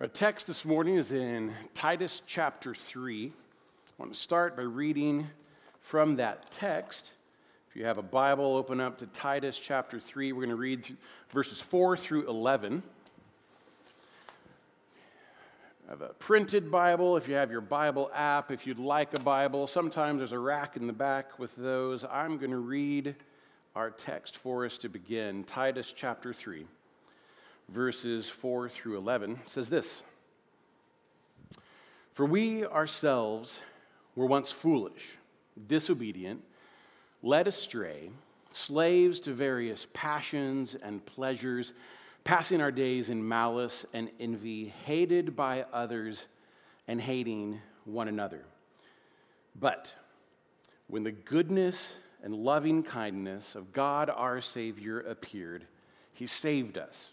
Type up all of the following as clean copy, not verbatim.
Our text this morning is in Titus chapter 3. I want to start by reading from that text. If you have a Bible, open up to Titus chapter 3. We're going to read verses 4 through 11. I have a printed Bible. If you have your Bible app, if you'd like a Bible, sometimes there's a rack in the back with those. I'm going to read our text for us to begin. Titus chapter 3. Verses 4 through 11 says this: For we ourselves were once foolish, disobedient, led astray, slaves to various passions and pleasures, passing our days in malice and envy, hated by others and hating one another. But when the goodness and loving kindness of God our Savior appeared, he saved us.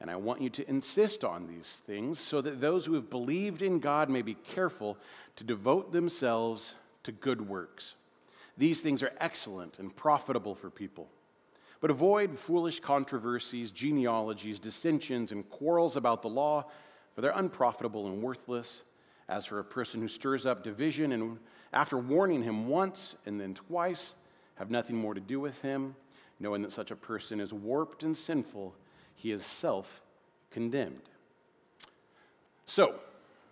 and I want you to insist on these things so that those who have believed in God may be careful to devote themselves to good works. These things are excellent and profitable for people. But avoid foolish controversies, genealogies, dissensions, and quarrels about the law, for they're unprofitable and worthless. As for a person who stirs up division, and after warning him once and then twice, have nothing more to do with him, knowing that such a person is warped and sinful. He is self-condemned. So,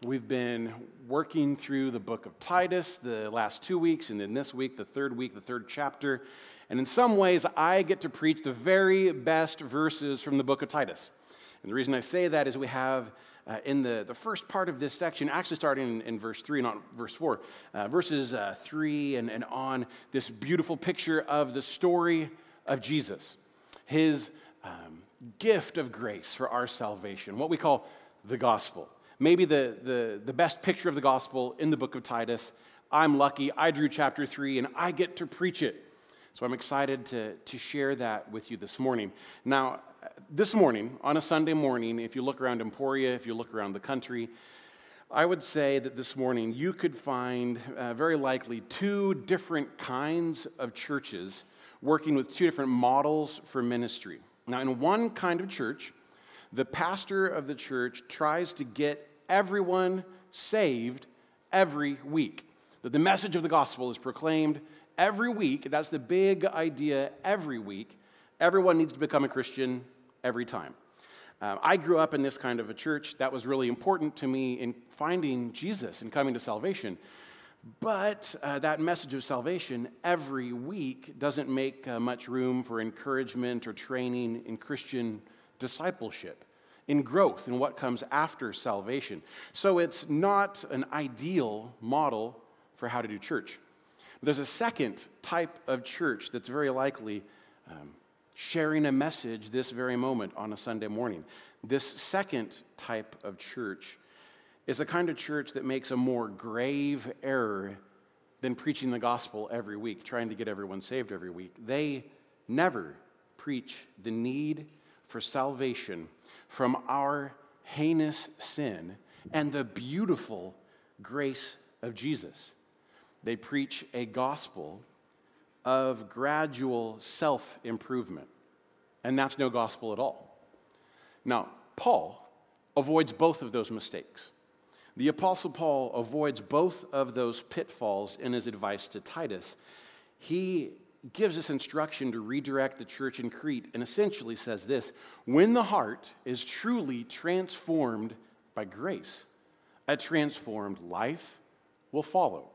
we've been working through the book of Titus the last 2 weeks, and then this week, the third chapter. And in some ways, I get to preach the very best verses from the book of Titus. And the reason I say that is we have in the first part of this section, actually starting in verse 3, not verse 4, verses 3 and on, this beautiful picture of the story of Jesus, his gift of grace for our salvation, what we call the gospel. Maybe the best picture of the gospel in the book of Titus. I'm lucky. I drew chapter 3, and I get to preach it. So I'm excited to share that with you this morning. Now, this morning, on a Sunday morning, if you look around Emporia, if you look around the country, I would say that this morning you could find very likely two different kinds of churches working with two different models for ministry. Now, in one kind of church, the pastor of the church tries to get everyone saved every week. That the message of the gospel is proclaimed every week. That's the big idea every week. Everyone needs to become a Christian every time. I grew up in this kind of a church. That was really important to me in finding Jesus and coming to salvation. But that message of salvation every week doesn't make much room for encouragement or training in Christian discipleship, in growth, in what comes after salvation. So it's not an ideal model for how to do church. There's a second type of church that's very likely sharing a message this very moment on a Sunday morning. This second type of church is the kind of church that makes a more grave error than preaching the gospel every week, trying to get everyone saved every week. They never preach the need for salvation from our heinous sin and the beautiful grace of Jesus. They preach a gospel of gradual self-improvement, and that's no gospel at all. Now, Paul avoids both of those mistakes. The Apostle Paul avoids both of those pitfalls in his advice to Titus. He gives us instruction to redirect the church in Crete and essentially says this: when the heart is truly transformed by grace, a transformed life will follow.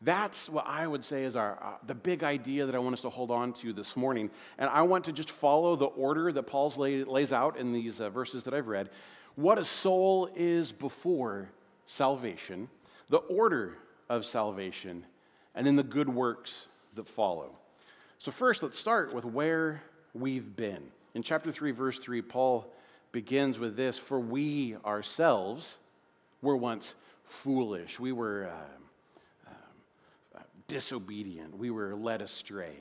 That's what I would say is the big idea that I want us to hold on to this morning. And I want to just follow the order that Paul lays out in these verses that I've read. What a soul is before salvation, the order of salvation, and then the good works that follow. So first, let's start with where we've been. In chapter 3, verse 3, Paul begins with this: for we ourselves were once foolish. We were disobedient. We were led astray.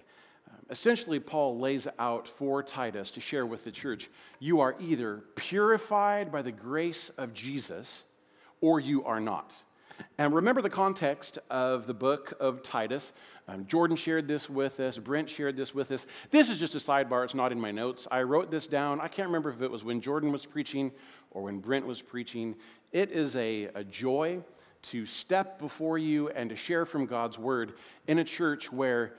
Essentially, Paul lays out for Titus to share with the church, you are either purified by the grace of Jesus or you are not. And remember the context of the book of Titus. Jordan shared this with us. Brent shared this with us. This is just a sidebar. It's not in my notes. I wrote this down. I can't remember if it was when Jordan was preaching or when Brent was preaching. It is a joy to step before you and to share from God's word in a church where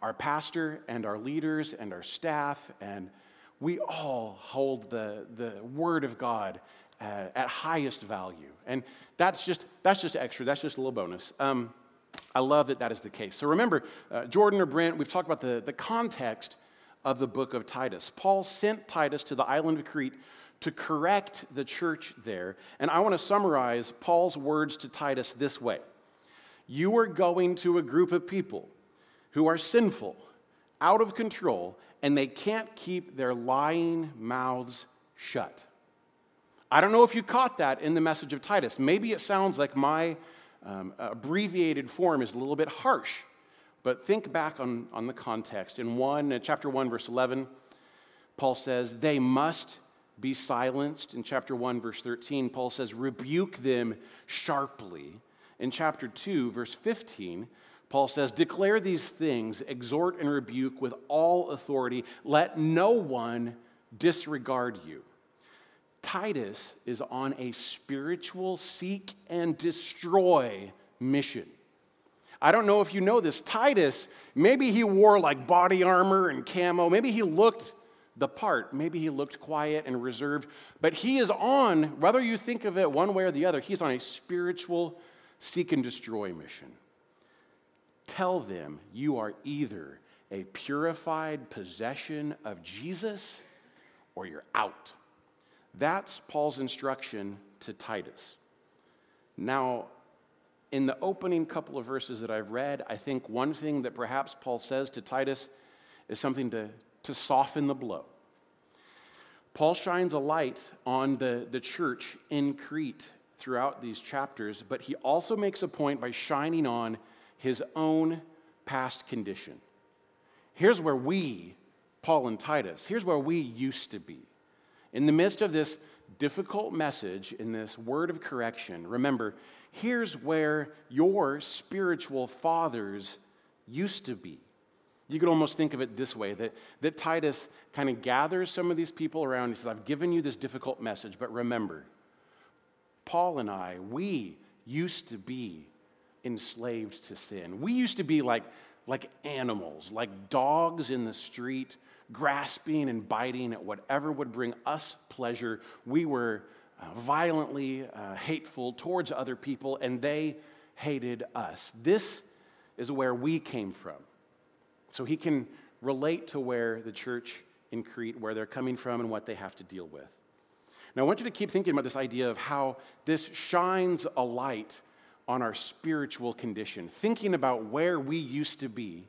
our pastor and our leaders and our staff and we all hold the word of God at highest value. And that's just extra. That's just a little bonus. I love that is the case. So remember, Jordan or Brent, we've talked about the context of the book of Titus. Paul sent Titus to the island of Crete to correct the church there. And I want to summarize Paul's words to Titus this way. You are going to a group of people who are sinful, out of control, and they can't keep their lying mouths shut. I don't know if you caught that in the message of Titus. Maybe it sounds like my abbreviated form is a little bit harsh, but think back on the context. In chapter 1, verse 11, Paul says, they must be silenced. In chapter 1, verse 13, Paul says, rebuke them sharply. In chapter 2, verse 15, Paul says, declare these things, exhort and rebuke with all authority. Let no one disregard you. Titus is on a spiritual seek and destroy mission. I don't know if you know this. Titus, maybe he wore like body armor and camo. Maybe he looked the part. Maybe he looked quiet and reserved. But he is on, whether you think of it one way or the other, he's on a spiritual seek and destroy mission. Tell them you are either a purified possession of Jesus or you're out. That's Paul's instruction to Titus. Now, in the opening couple of verses that I've read, I think one thing that perhaps Paul says to Titus is something to soften the blow. Paul shines a light on the church in Crete throughout these chapters, but he also makes a point by shining on his own past condition. Here's where we, Paul and Titus, here's where we used to be. In the midst of this difficult message, in this word of correction, remember, here's where your spiritual fathers used to be. You could almost think of it this way, that Titus kind of gathers some of these people around and says, I've given you this difficult message, but remember, Paul and I, we used to be enslaved to sin. We used to be like animals, like dogs in the street, grasping and biting at whatever would bring us pleasure. We were violently hateful towards other people, and they hated us. This is where we came from. So he can relate to where the church in Crete, where they're coming from and what they have to deal with. Now, I want you to keep thinking about this idea of how this shines a light on our spiritual condition, thinking about where we used to be,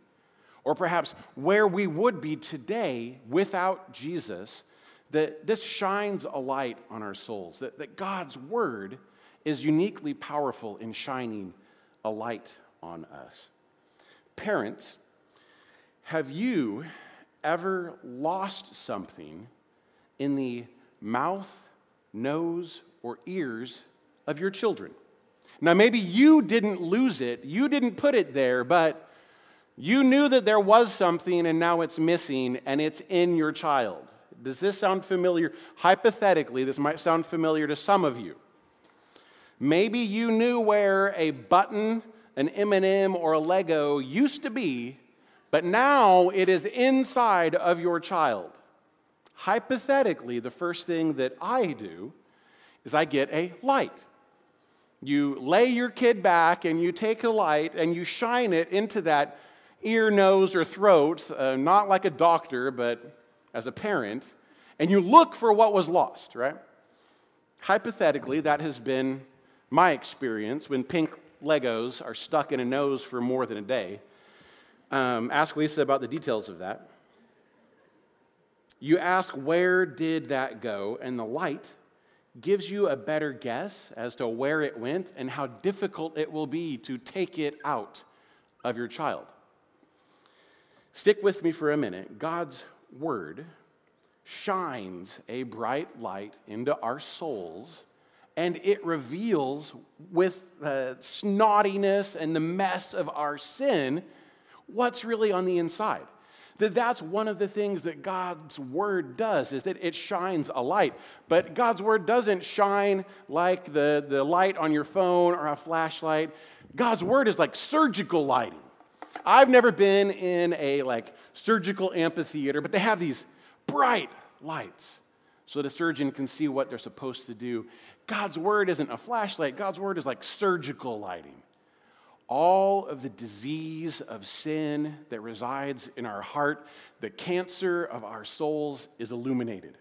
or perhaps where we would be today without Jesus, that this shines a light on our souls, that God's word is uniquely powerful in shining a light on us. Parents, have you ever lost something in the mouth, nose, or ears of your children? Now, maybe you didn't lose it, you didn't put it there, but you knew that there was something and now it's missing and it's in your child. Does this sound familiar? Hypothetically, this might sound familiar to some of you. Maybe you knew where a button, an M&M, or a Lego used to be, but now it is inside of your child. Hypothetically, the first thing that I do is I get a light. You lay your kid back and you take a light and you shine it into that ear, nose, or throat, not like a doctor, but as a parent, and you look for what was lost, right? Hypothetically, that has been my experience when pink Legos are stuck in a nose for more than a day. Ask Lisa about the details of that. You ask, where did that go? And the light gives you a better guess as to where it went and how difficult it will be to take it out of your child. Stick with me for a minute. God's word shines a bright light into our souls, and it reveals with the snottiness and the mess of our sin what's really on the inside. That's one of the things that God's word does, is that it shines a light. But God's word doesn't shine like the light on your phone or a flashlight. God's word is like surgical lighting. I've never been in a surgical amphitheater, but they have these bright lights so the surgeon can see what they're supposed to do. God's word isn't a flashlight. God's word is like surgical lighting. All of the disease of sin that resides in our heart, the cancer of our souls, is illuminated.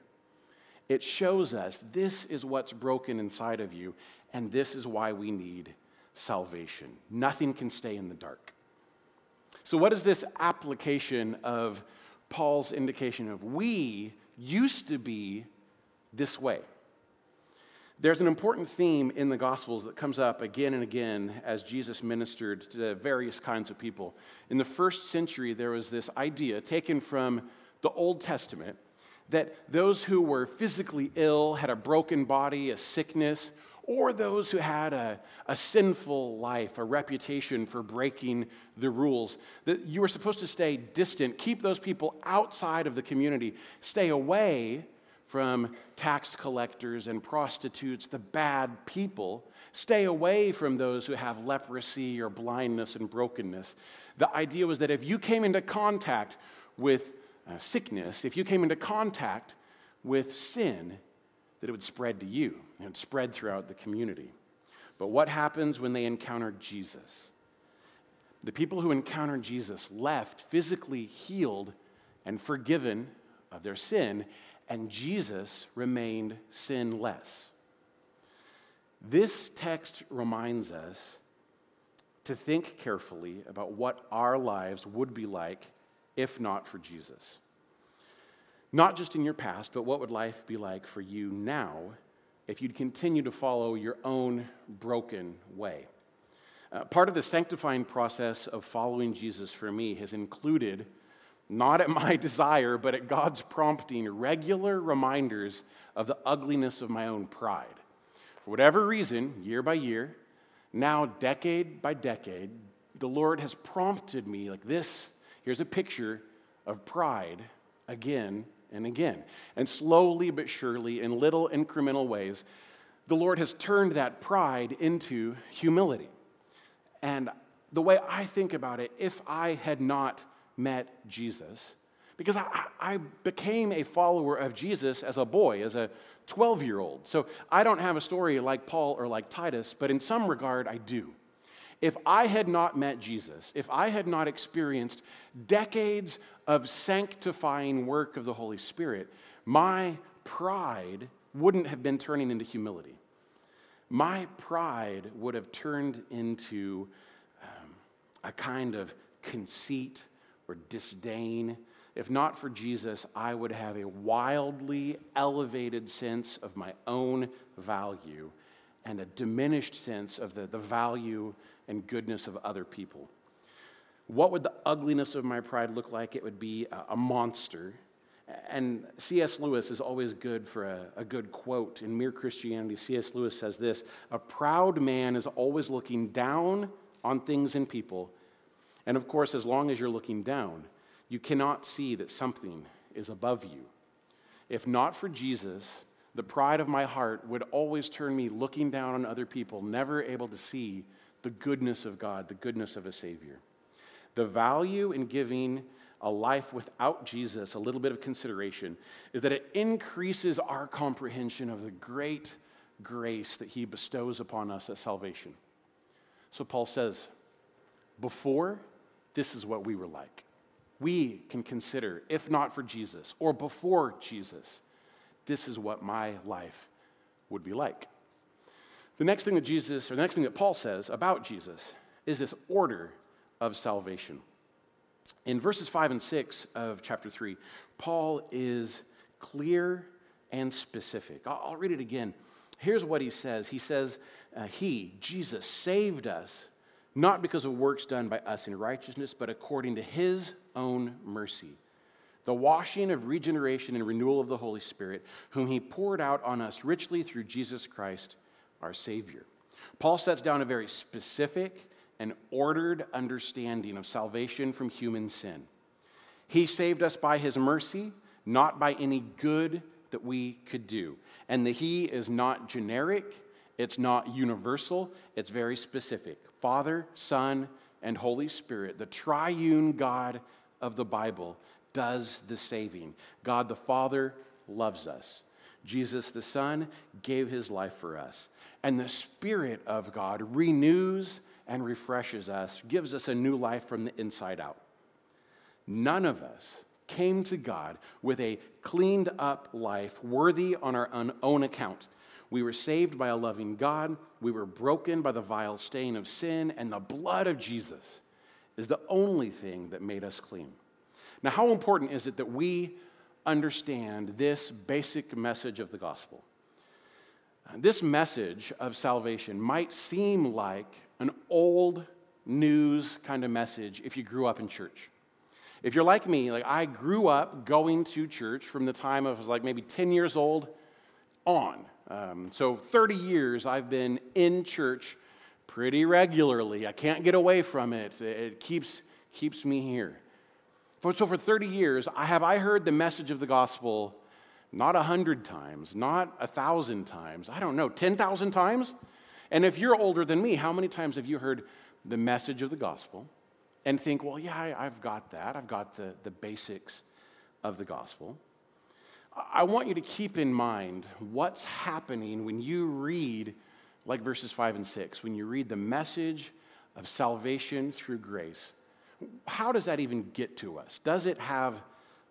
It shows us this is what's broken inside of you, and this is why we need salvation. Nothing can stay in the dark. So what is this application of Paul's indication of we used to be this way? There's an important theme in the Gospels that comes up again and again as Jesus ministered to various kinds of people. In the first century, there was this idea taken from the Old Testament that those who were physically ill, had a broken body, a sickness, or those who had a sinful life, a reputation for breaking the rules, that you were supposed to stay distant, keep those people outside of the community, stay away from tax collectors and prostitutes, the bad people. Stay away from those who have leprosy or blindness and brokenness. The idea was that if you came into contact with sickness, if you came into contact with sin, that it would spread to you and spread throughout the community. But what happens when they encounter Jesus? The people who encounter Jesus left physically healed and forgiven of their sin, and Jesus remained sinless. This text reminds us to think carefully about what our lives would be like if not for Jesus. Not just in your past, but what would life be like for you now if you'd continue to follow your own broken way? Part of the sanctifying process of following Jesus for me has included, not at my desire, but at God's prompting, regular reminders of the ugliness of my own pride. For whatever reason, year by year, now decade by decade, the Lord has prompted me like this. Here's a picture of pride again and again. And slowly but surely, in little incremental ways, the Lord has turned that pride into humility. And the way I think about it, if I had not met Jesus, because I became a follower of Jesus as a boy, as a 12-year-old. So I don't have a story like Paul or like Titus, but in some regard I do. If I had not met Jesus, if I had not experienced decades of sanctifying work of the Holy Spirit, my pride wouldn't have been turning into humility. My pride would have turned into a kind of conceit or disdain. If not for Jesus, I would have a wildly elevated sense of my own value and a diminished sense of the value and goodness of other people. What would the ugliness of my pride look like? It would be a monster. And C.S. Lewis is always good for a good quote. In Mere Christianity, C.S. Lewis says this: "A proud man is always looking down on things and people. And of course, as long as you're looking down, you cannot see that something is above you." If not for Jesus, the pride of my heart would always turn me looking down on other people, never able to see the goodness of God, the goodness of a Savior. The value in giving a life without Jesus a little bit of consideration is that it increases our comprehension of the great grace that He bestows upon us at salvation. So Paul says, before, this is what we were like. We can consider, if not for Jesus, or before Jesus, this is what my life would be like. The next thing that Paul says about Jesus is this order of salvation. In verses 5 and 6 of chapter 3, Paul is clear and specific. I'll read it again. Here's what he says. He says, Jesus saved us not because of works done by us in righteousness, but according to his own mercy. The washing of regeneration and renewal of the Holy Spirit, whom he poured out on us richly through Jesus Christ, our Savior. Paul sets down a very specific and ordered understanding of salvation from human sin. He saved us by his mercy, not by any good that we could do. And the he is not generic, it's not universal, it's very specific. Father, Son, and Holy Spirit, the triune God of the Bible, does the saving. God the Father loves us. Jesus the Son gave his life for us. And the Spirit of God renews and refreshes us, gives us a new life from the inside out. None of us came to God with a cleaned up life worthy on our own account. We were saved by a loving God. We were broken by the vile stain of sin, and the blood of Jesus is the only thing that made us clean. Now, how important is it that we understand this basic message of the gospel? This message of salvation might seem like an old news kind of message if you grew up in church. If you're like me, like I grew up going to church from the time of like maybe 10 years old on. So 30 years I've been in church pretty regularly. I can't get away from it. It keeps me here. So for 30 years, I heard the message of the gospel not 100 times, not 1,000 times, 10,000 times? And if you're older than me, how many times have you heard the message of the gospel and think, well, yeah, I've got that. I've got the basics of the gospel. I want you to keep in mind what's happening when you read, like verses 5 and 6, when you read the message of salvation through grace. How does that even get to us? Does it have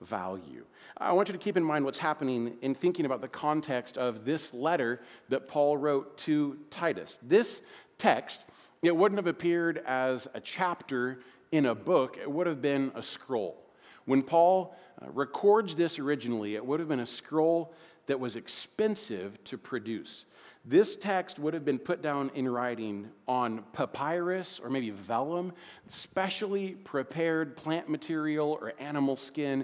value? I want you to keep in mind what's happening in thinking about the context of this letter that Paul wrote to Titus. This text, it wouldn't have appeared as a chapter in a book. It would have been a scroll. When Paul records this originally, it would have been a scroll that was expensive to produce. This text would have been put down in writing on papyrus or maybe vellum, specially prepared plant material or animal skin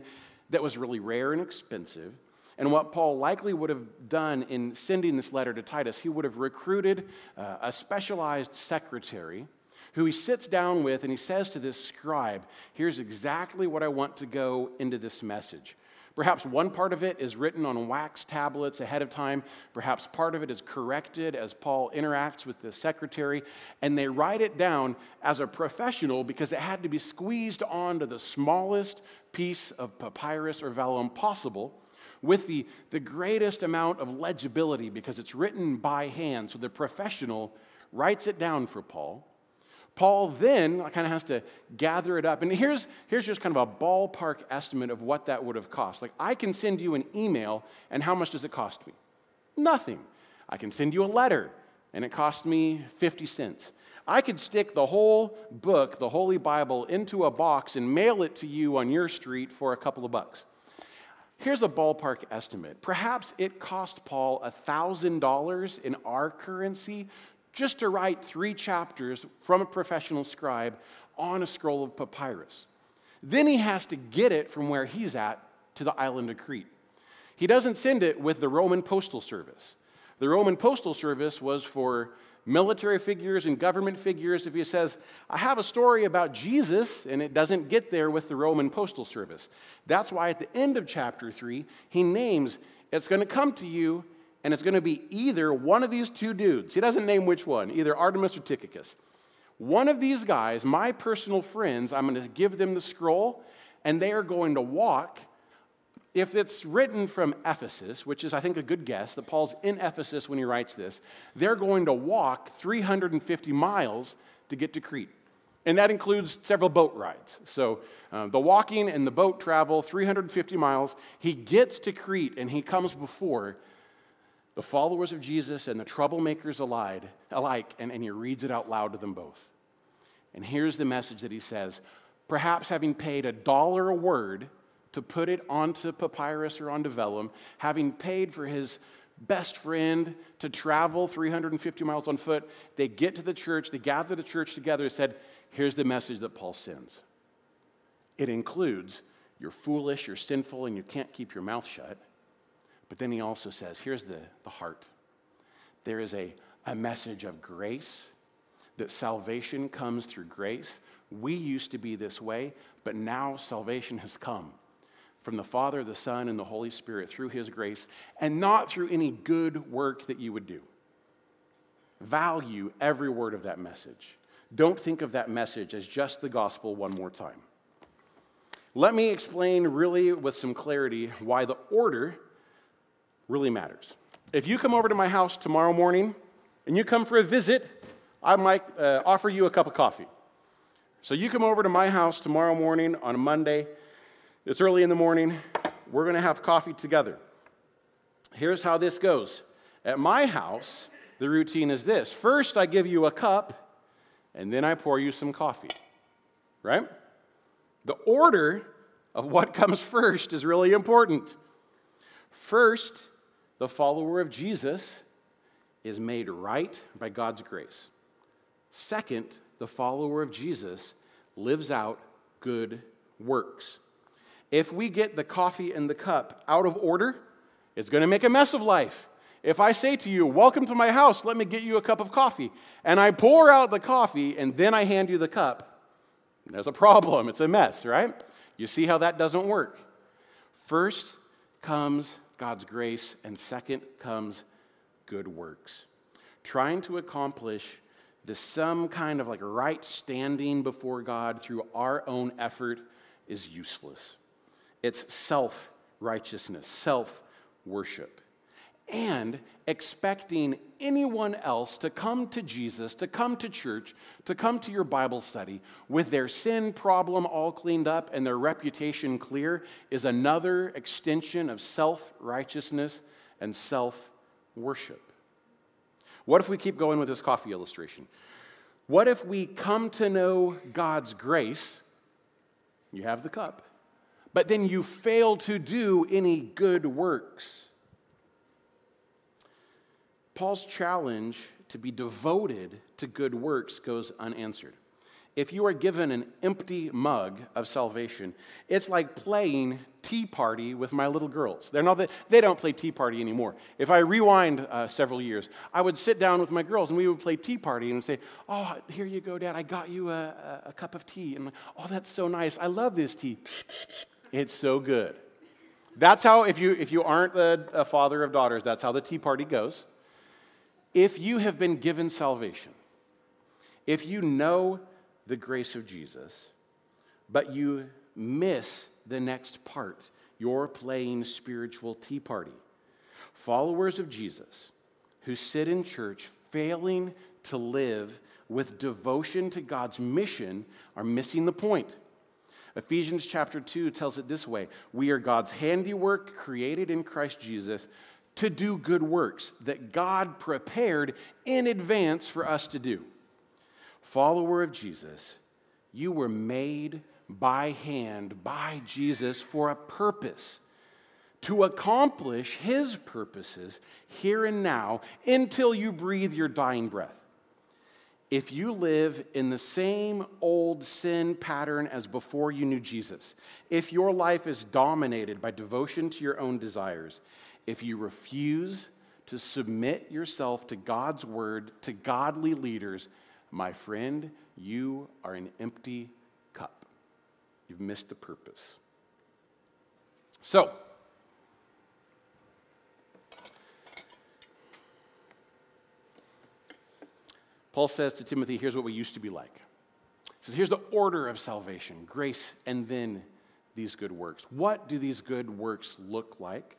that was really rare and expensive. And what Paul likely would have done in sending this letter to Titus, he would have recruited a specialized secretary who he sits down with and he says to this scribe, here's exactly what I want to go into this message. Perhaps one part of it is written on wax tablets ahead of time. Perhaps part of it is corrected as Paul interacts with the secretary. And they write it down as a professional because it had to be squeezed onto the smallest piece of papyrus or vellum possible with the greatest amount of legibility because it's written by hand. So the professional writes it down for Paul. Paul then kind of has to gather it up. And here's just kind of a ballpark estimate of what that would have cost. Like, I can send you an email, and how much does it cost me? Nothing. I can send you a letter, and it cost me 50 cents. I could stick the whole book, the Holy Bible, into a box and mail it to you on your street for a couple of bucks. Here's a ballpark estimate. Perhaps it cost Paul $1,000 in our currency just to write 3 chapters from a professional scribe on a scroll of papyrus. Then he has to get it from where he's at to the island of Crete. He doesn't send it with the Roman postal service. The Roman postal service was for military figures and government figures. If he says, I have a story about Jesus, and it doesn't get there with the Roman postal service. That's why at the end of chapter 3, he names, it's going to come to you, and it's going to be either one of these two dudes. He doesn't name which one, either Artemis or Tychicus. One of these guys, my personal friends, I'm going to give them the scroll, and they are going to walk. If it's written from Ephesus, which is, I think, a good guess, that Paul's in Ephesus when he writes this, they're going to walk 350 miles to get to Crete. And that includes several boat rides. So the walking and the boat travel, 350 miles. He gets to Crete, and he comes before the followers of Jesus and the troublemakers alike, and he reads it out loud to them both. And here's the message that he says, perhaps having paid $1 a word to put it onto papyrus or onto vellum, having paid for his best friend to travel 350 miles on foot. They get to the church. They gather the church together and said, here's the message that Paul sends. It includes you're foolish, you're sinful, and you can't keep your mouth shut. But then he also says, here's the heart. There is a message of grace, that salvation comes through grace. We used to be this way, but now salvation has come from the Father, the Son, and the Holy Spirit through his grace, and not through any good work that you would do. Value every word of that message. Don't think of that message as just the gospel one more time. Let me explain really with some clarity why the order really matters. If you come over to my house tomorrow morning and you come for a visit, I might offer you a cup of coffee. So you come over to my house tomorrow morning on a Monday. It's early in the morning. We're going to have coffee together. Here's how this goes. At my house, the routine is this. First, I give you a cup, and then I pour you some coffee. Right? The order of what comes first is really important. First, the follower of Jesus is made right by God's grace. Second, the follower of Jesus lives out good works. If we get the coffee and the cup out of order, it's going to make a mess of life. If I say to you, welcome to my house, let me get you a cup of coffee, and I pour out the coffee and then I hand you the cup, there's a problem. It's a mess, right? You see how that doesn't work. First comes God's grace, and second comes good works. Trying to accomplish this some kind of like right standing before God through our own effort is useless. It's self-righteousness, self-worship. And expecting anyone else to come to Jesus, to come to church, to come to your Bible study with their sin problem all cleaned up and their reputation clear is another extension of self-righteousness and self-worship. What if we keep going with this coffee illustration? What if we come to know God's grace? You have the cup, but then you fail to do any good works. Paul's challenge to be devoted to good works goes unanswered. If you are given an empty mug of salvation, it's like playing tea party with my little girls. They don't play tea party anymore. If I rewind several years, I would sit down with my girls and we would play tea party and say, oh, here you go, Dad, I got you a cup of tea. And I'm like, oh, that's so nice. I love this tea. It's so good. That's how, if you aren't a father of daughters, that's how the tea party goes. If you have been given salvation, if you know the grace of Jesus, but you miss the next part. You're playing spiritual tea party. Followers of Jesus who sit in church failing to live with devotion to God's mission are missing the point. Ephesians chapter 2 tells it this way. We are God's handiwork created in Christ Jesus to do good works that God prepared in advance for us to do. Follower of Jesus, you were made by hand, by Jesus, for a purpose, to accomplish his purposes here and now until you breathe your dying breath. If you live in the same old sin pattern as before you knew Jesus, if your life is dominated by devotion to your own desires, if you refuse to submit yourself to God's word, to godly leaders, my friend, you are an empty cup. You've missed the purpose. So, Paul says to Timothy, here's what we used to be like. He says, here's the order of salvation, grace, and then these good works. What do these good works look like?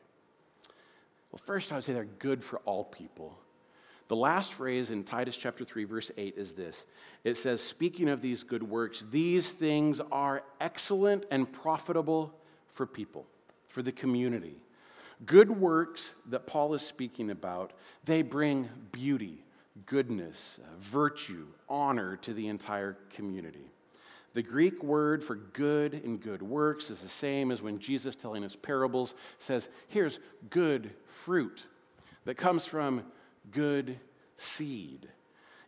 Well, first I would say they're good for all people. The last phrase in Titus chapter 3, verse 8 is this. It says, speaking of these good works, these things are excellent and profitable for people, for the community. Good works that Paul is speaking about, they bring beauty, goodness, virtue, honor to the entire community. The Greek word for good and good works is the same as when Jesus, telling us parables, says, here's good fruit. that comes from good seed.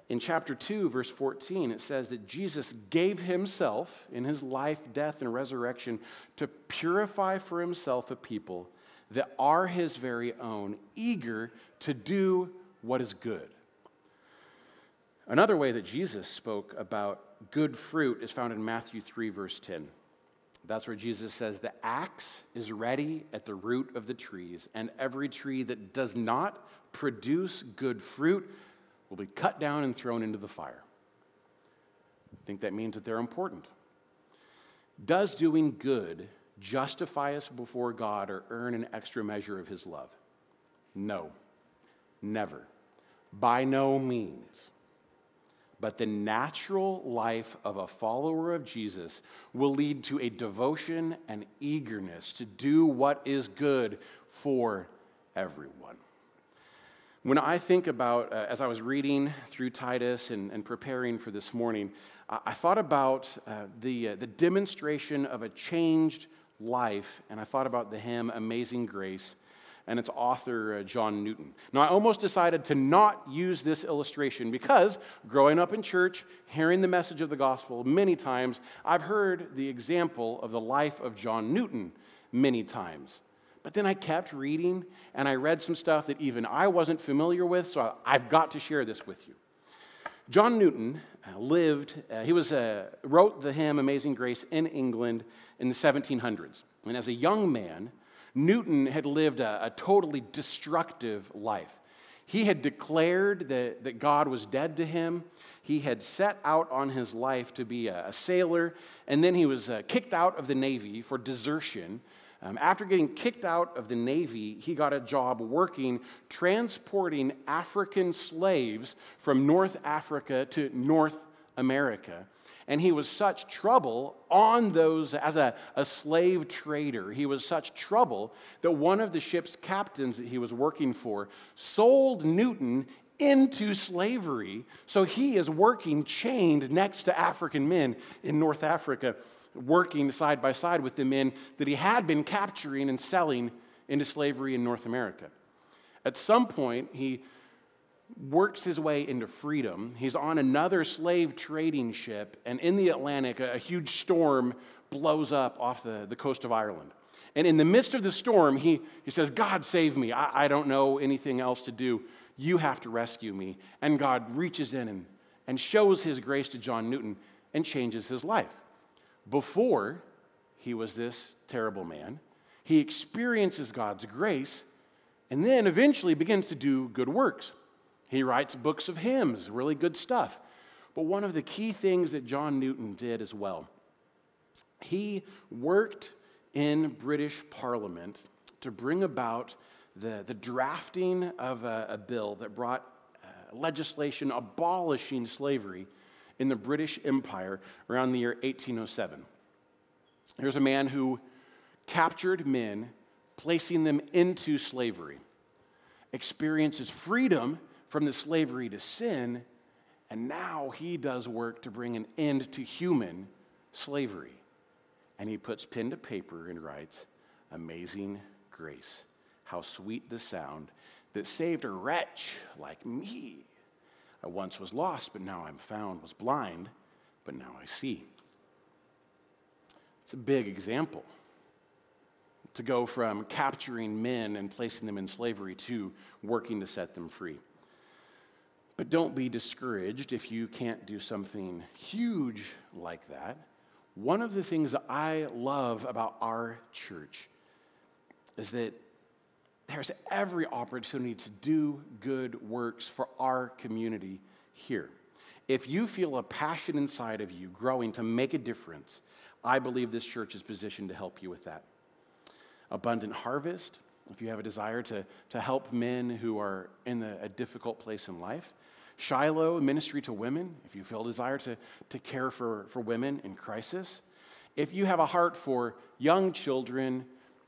In chapter 2, verse 14, it says that Jesus gave himself in his life, death, and resurrection to purify for himself a people that are his very own, eager to do what is good. Another way that Jesus spoke about good fruit is found in Matthew 3, verse 10. That's where Jesus says, the axe is ready at the root of the trees, and every tree that does not produce good fruit will be cut down and thrown into the fire. I think that means that they're important. Does doing good justify us before God or earn an extra measure of his love? No, never, by no means. But the natural life of a follower of Jesus will lead to a devotion and eagerness to do what is good for everyone. When I think about, as I was reading through Titus and preparing for this morning, I thought about the demonstration of a changed life, and I thought about the hymn, Amazing Grace, and its author, John Newton. Now, I almost decided to not use this illustration because growing up in church, hearing the message of the gospel many times, I've heard the example of the life of John Newton many times. But then I kept reading, and I read some stuff that even I wasn't familiar with, so I've got to share this with you. John Newton wrote the hymn Amazing Grace in England in the 1700s. And as a young man, Newton had lived a totally destructive life. He had declared that God was dead to him. He had set out on his life to be a sailor, and then he was kicked out of the Navy for desertion. After getting kicked out of the Navy, he got a job transporting African slaves from North Africa to North America. And he was such trouble on those, as a slave trader, he was such trouble that one of the ship's captains that he was working for sold Newton into slavery. So he is working chained next to African men in North Africa, working side by side with the men that he had been capturing and selling into slavery in North America. At some point, he works his way into freedom. He's on another slave trading ship, and in the Atlantic, a huge storm blows up off the coast of Ireland. And in the midst of the storm, he says, God, save me. I don't know anything else to do. You have to rescue me. And God reaches in and shows his grace to John Newton and changes his life. Before he was this terrible man, he experiences God's grace and then eventually begins to do good works. He writes books of hymns, really good stuff. But one of the key things that John Newton did as well, he worked in British Parliament to bring about the drafting of a bill that brought legislation abolishing slavery in the British Empire around the year 1807. Here's a man who captured men, placing them into slavery, experiences freedom from the slavery to sin, and now he does work to bring an end to human slavery. And he puts pen to paper and writes, Amazing Grace, how sweet the sound that saved a wretch like me. I once was lost, but now I'm found, was blind, but now I see. It's a big example to go from capturing men and placing them in slavery to working to set them free. But don't be discouraged if you can't do something huge like that. One of the things that I love about our church is that there's every opportunity to do good works for our community here. If you feel a passion inside of you growing to make a difference, I believe this church is positioned to help you with that. Abundant Harvest, if you have a desire to help men who are in a difficult place in life. Shiloh, ministry to women, if you feel a desire to care for women in crisis. If you have a heart for young children,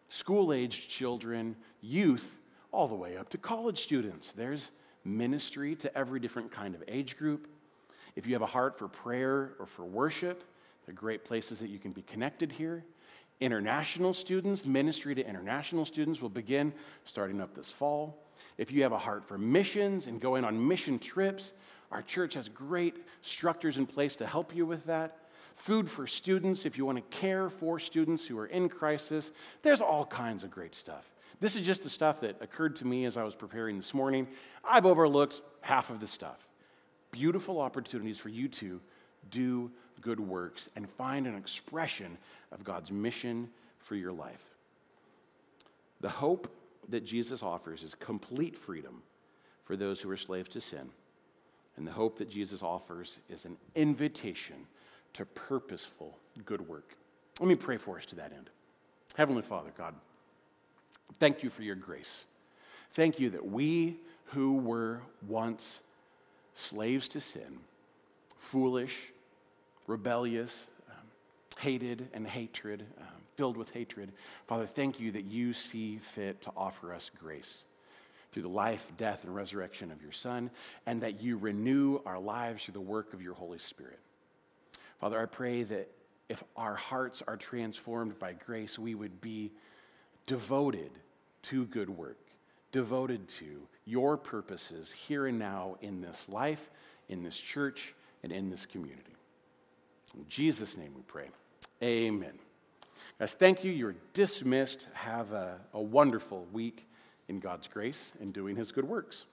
school-aged children, youth, all the way up to college students. There's ministry to every different kind of age group. If you have a heart for prayer or for worship, there are great places that you can be connected here. International students, ministry to international students will begin starting up this fall. If you have a heart for missions and going on mission trips, our church has great structures in place to help you with that. Food for students, if you want to care for students who are in crisis, there's all kinds of great stuff. This is just the stuff that occurred to me as I was preparing this morning. I've overlooked half of the stuff. Beautiful opportunities for you to do good works and find an expression of God's mission for your life. The hope that Jesus offers is complete freedom for those who are slaves to sin. And the hope that Jesus offers is an invitation to purposeful good work. Let me pray for us to that end. Heavenly Father, God, thank you for your grace. Thank you that we who were once slaves to sin, foolish, rebellious, hated and hatred, filled with hatred. Father, thank you that you see fit to offer us grace through the life, death, and resurrection of your Son, and that you renew our lives through the work of your Holy Spirit. Father, I pray that if our hearts are transformed by grace, we would be devoted to good work, devoted to your purposes here and now in this life, in this church, and in this community. In Jesus' name we pray. Amen. Guys, thank you. You're dismissed. Have a wonderful week in God's grace and doing his good works.